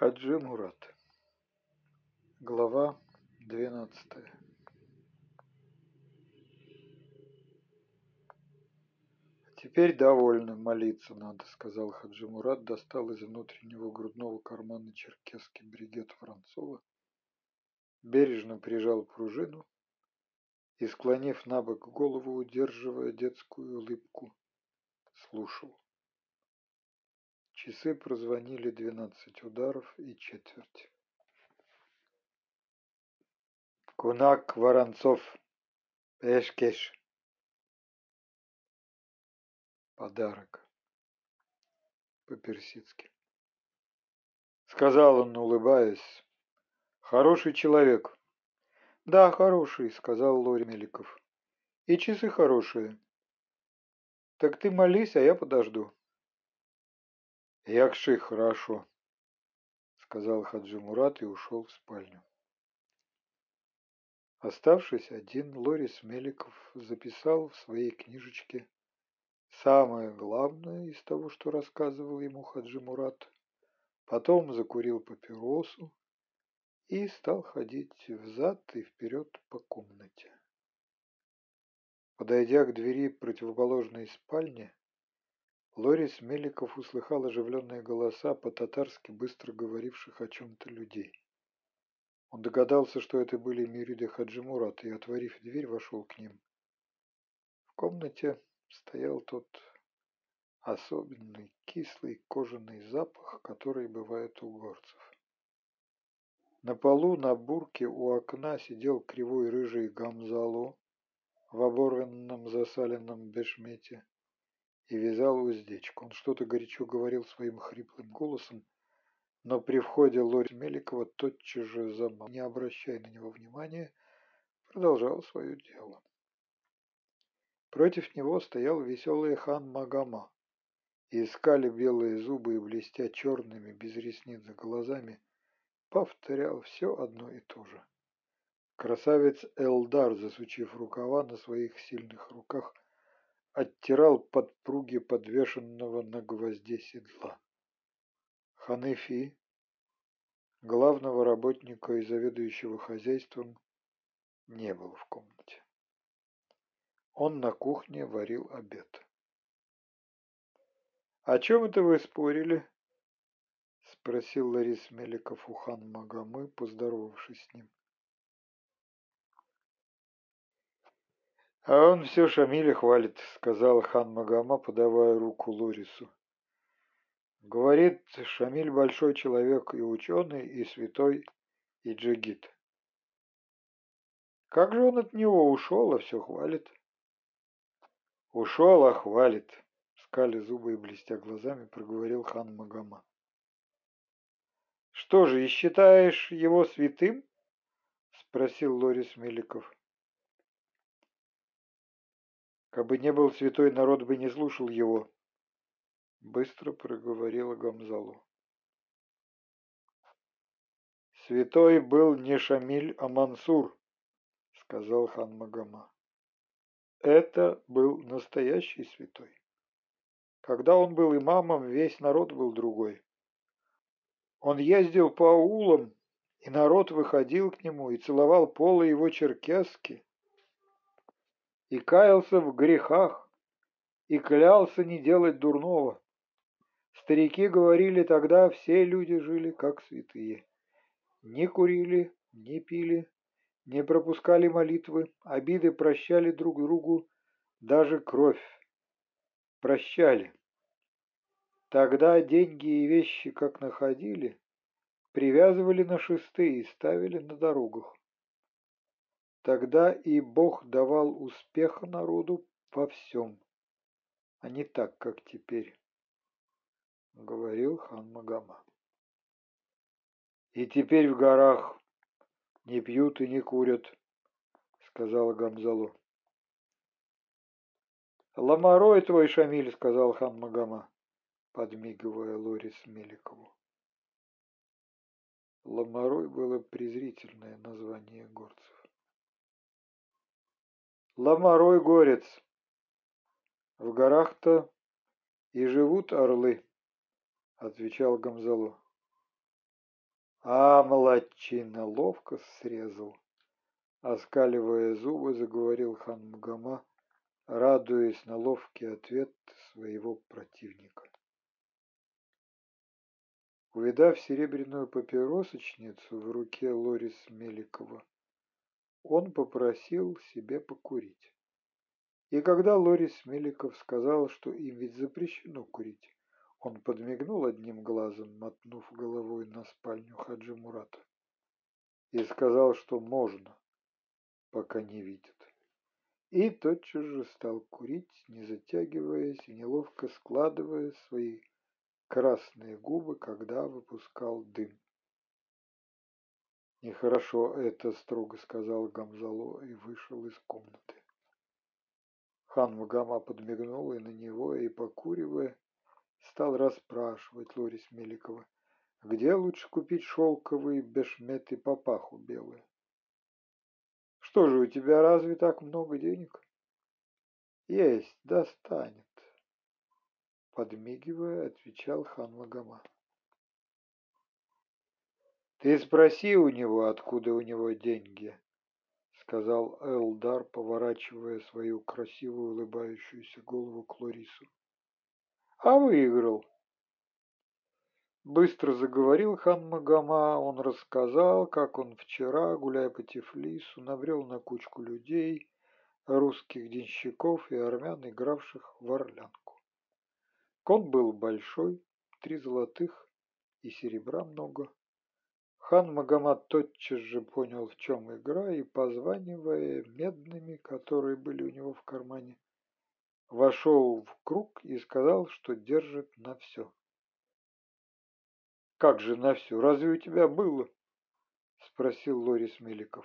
Хаджи Мурат. Глава 12. «Теперь довольно, молиться надо», — сказал Хаджи Мурат, достал из внутреннего грудного кармана черкесский бригет Воронцова, бережно прижал пружину и, склонив на бок голову, удерживая детскую улыбку, слушал. Часы прозвонили 12 ударов и четверть. «Кунак, Воронцов, эш-кеш!» «Подарок» по-персидски, сказал он, улыбаясь. «Хороший человек». «Да, хороший», — сказал Лорис-Меликов. «И часы хорошие. Так ты молись, а я подожду». «Якши, хорошо», — сказал Хаджи Мурат и ушел в спальню. Оставшись один, Лорис-Меликов записал в своей книжечке самое главное из того, что рассказывал ему Хаджи Мурат, потом закурил папиросу и стал ходить взад и вперед по комнате. Подойдя к двери противоположной спальни, Лорис-Меликов услыхал оживленные голоса по-татарски быстро говоривших о чем-то людей. Он догадался, что это были мюриды Хаджи Мурата, и, отворив дверь, вошел к ним. В комнате стоял тот особенный кислый кожаный запах, который бывает у горцев. На полу на бурке у окна сидел кривой рыжий Гамзало в оборванном засаленном бешмете и вязал уздечку. Он что-то горячо говорил своим хриплым голосом, но при входе Лорис-Меликова тотчас же замолк, не обращая на него внимания, продолжал свое дело. Против него стоял веселый хан Магома, и искали белые зубы и, блестя черными, без ресниц глазами, повторял все одно и то же. Красавец Элдар, засучив рукава на своих сильных руках, оттирал подпруги подвешенного на гвозде седла. Ханефи, главного работника и заведующего хозяйством, не было в комнате. Он на кухне варил обед. «О чем это вы спорили?» — спросил Лорис-Меликов у хан Магомы, поздоровавшись с ним. «А он все Шамиля хвалит», — сказал хан Магома, подавая руку Лорису. «Говорит, Шамиль большой человек и ученый, и святой, и джигит. Как же он от него ушел, а все хвалит?» «Ушел, а хвалит», — скаля зубы и блестя глазами, проговорил хан Магома. «Что же, и считаешь его святым?» — спросил Лорис-Меликов. «Кабы не был святой, народ бы не слушал его», — быстро проговорила Гамзало. «Святой был не Шамиль, а Мансур», — сказал хан Магома. Это был настоящий святой. Когда он был имамом, весь народ был другой. Он ездил по аулам, и народ выходил к нему и целовал полы его черкески, и каялся в грехах, и клялся не делать дурного. Старики говорили, тогда все люди жили как святые. Не курили, не пили, не пропускали молитвы, обиды прощали друг другу, даже кровь. Прощали. Тогда деньги и вещи, как находили, привязывали на шесты и ставили на дорогах. Тогда и Бог давал успеха народу во всем, а не так, как теперь, — говорил хан Магома. «И теперь в горах не пьют и не курят», — сказала Гамзало. «Ломарой твой, Шамиль», — сказал хан Магома, подмигивая Лорис-Меликову. Ломарой было презрительное название горцев. «Ломарой горец. В горах-то и живут орлы», — отвечал Гамзало. А молодчина, ловко срезал. Оскаливая зубы, заговорил хан Магома, радуясь на ловкий ответ своего противника. Увидав серебряную папиросочницу в руке Лорис-Меликова, он попросил себе покурить. И когда Лорис-Меликов сказал, что им ведь запрещено курить, он подмигнул одним глазом, мотнув головой на спальню Хаджи Мурата, и сказал, что можно, пока не видит. И тотчас же стал курить, не затягиваясь и неловко складывая свои красные губы, когда выпускал дым. «Нехорошо это», — строго сказал Гамзало и вышел из комнаты. Хан Магома подмигнул и на него, и, покуривая, стал расспрашивать Лорис-Меликова, где лучше купить шелковые бешметы и папаху белые. «Что же, у тебя разве так много денег?» «Есть, достанет», — подмигивая, отвечал хан Магома. «Ты спроси у него, откуда у него деньги», — сказал Элдар, поворачивая свою красивую улыбающуюся голову к Лорису. «А выиграл», — быстро заговорил хан Магома. Он рассказал, как он вчера, гуляя по Тифлису, набрел на кучку людей, русских денщиков и армян, игравших в орлянку. Кон был большой, 3 золотых и серебра много. Хан Магома тотчас же понял, в чем игра, и, позванивая медными, которые были у него в кармане, вошел в круг и сказал, что держит на все. «Как же на все? Разве у тебя было?» — спросил Лорис-Меликов.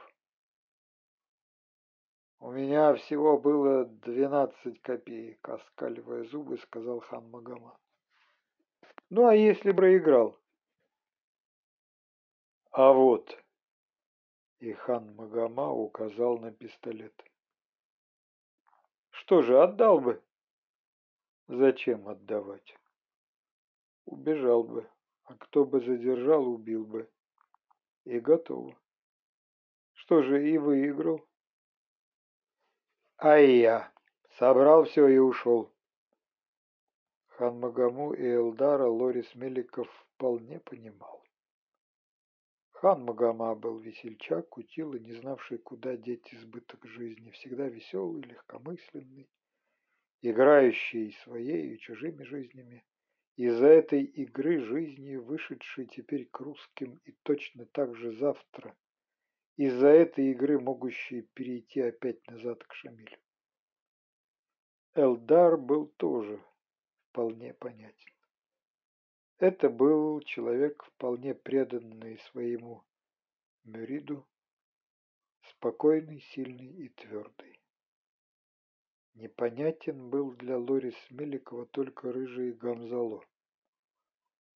«У меня всего было 12 копеек», — оскаливая зубы, сказал хан Магома. «Ну а если проиграл?» «А вот», — и хан Магома указал на пистолет. «Что же, отдал бы?» «Зачем отдавать? Убежал бы, а кто бы задержал, убил бы. И готово. Что же, и выиграл?» «А я собрал все и ушел». Хан Магому и Элдара Лорис-Меликов вполне понимал. Хан Магома был весельчак, утила, не знавший, куда деть избыток жизни, всегда веселый, легкомысленный, играющий своей и чужими жизнями, из-за этой игры жизни вышедший теперь к русским и точно так же завтра, из-за этой игры могущий перейти опять назад к Шамилю. Элдар был тоже вполне понятен. Это был человек, вполне преданный своему мюриду, спокойный, сильный и твердый. Непонятен был для Лорис-Меликова только рыжий Гамзало.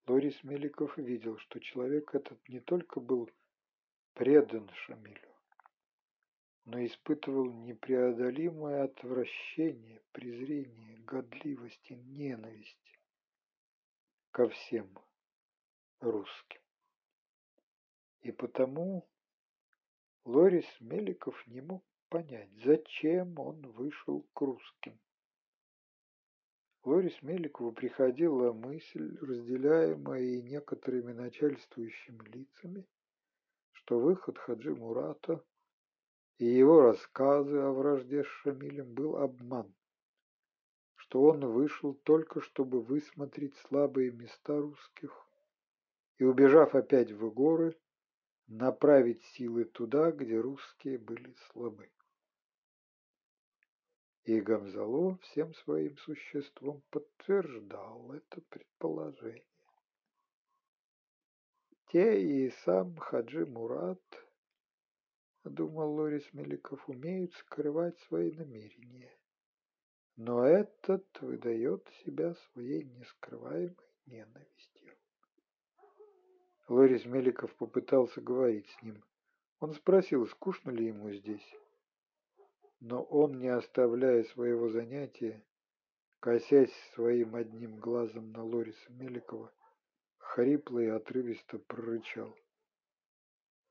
Лорис-Меликов видел, что человек этот не только был предан Шамилю, но испытывал непреодолимое отвращение, презрение, годливость и ненависть ко всем русским. И потому Лорис-Меликов не мог понять, зачем он вышел к русским. Лорис-Меликову приходила мысль, разделяемая и некоторыми начальствующими лицами, что выход Хаджи Мурата и его рассказы о вражде с Шамилем был обман, что он вышел только, чтобы высмотреть слабые места русских и, убежав опять в горы, направить силы туда, где русские были слабы. И Гамзало всем своим существом подтверждал это предположение. Те и сам Хаджи Мурат, думал Лорис-Меликов, умеют скрывать свои намерения. Но этот выдает себя своей нескрываемой ненавистью. Лорис-Меликов попытался говорить с ним. Он спросил, скучно ли ему здесь. Но он, не оставляя своего занятия, косясь своим одним глазом на Лориса Меликова, хрипло и отрывисто прорычал: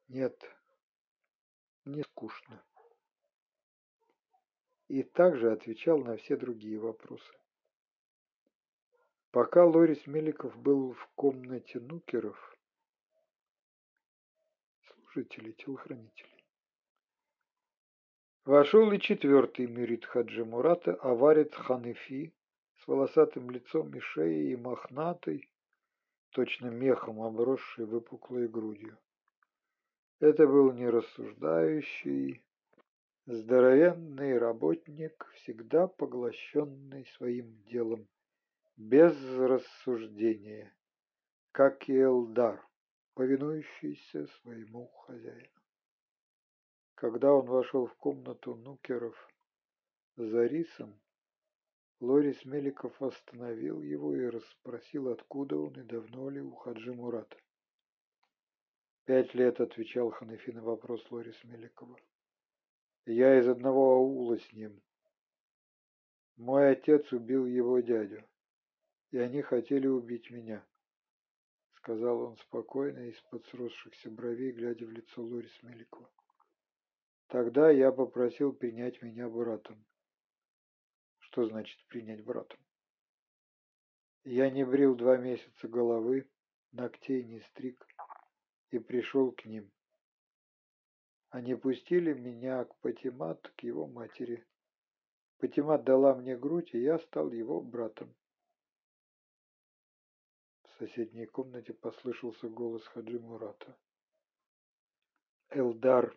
Нет, не скучно. И также отвечал на все другие вопросы. Пока Лорис-Меликов был в комнате нукеров, служителей, телохранителей, вошел и четвертый мюрит Хаджи Мурата, аварец Ханефи, с волосатым лицом и шеей, и мохнатой, точно мехом обросшей выпуклой грудью. Это был нерассуждающий, здоровенный работник, всегда поглощенный своим делом, без рассуждения, как и Элдар, повинующийся своему хозяину. Когда он вошел в комнату нукеров за рисом, Лорис-Меликов остановил его и расспросил, откуда он и давно ли у Хаджи Мурата. 5 лет, отвечал Ханефи на вопрос Лорис-Меликова. Я из одного аула с ним. Мой отец убил его дядю, и они хотели убить меня, сказал он спокойно, из-под сросшихся бровей, глядя в лицо Лорис-Меликова. Тогда я попросил принять меня братом. Что значит принять братом? Я не брил 2 месяца головы, ногтей не стриг и пришел к ним. Они пустили меня к Патимату, к его матери. Патимат дала мне грудь, и я стал его братом. В соседней комнате послышался голос Хаджи Мурата. Элдар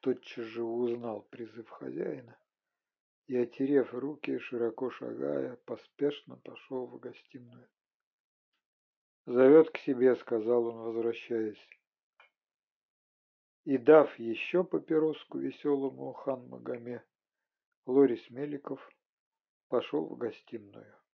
тотчас же узнал призыв хозяина и, отерев руки, широко шагая, поспешно пошел в гостиную. «Зовет к себе», — сказал он, возвращаясь. И, дав еще папироску веселому хан Магоме, Лорис-Меликов пошел в гостиную.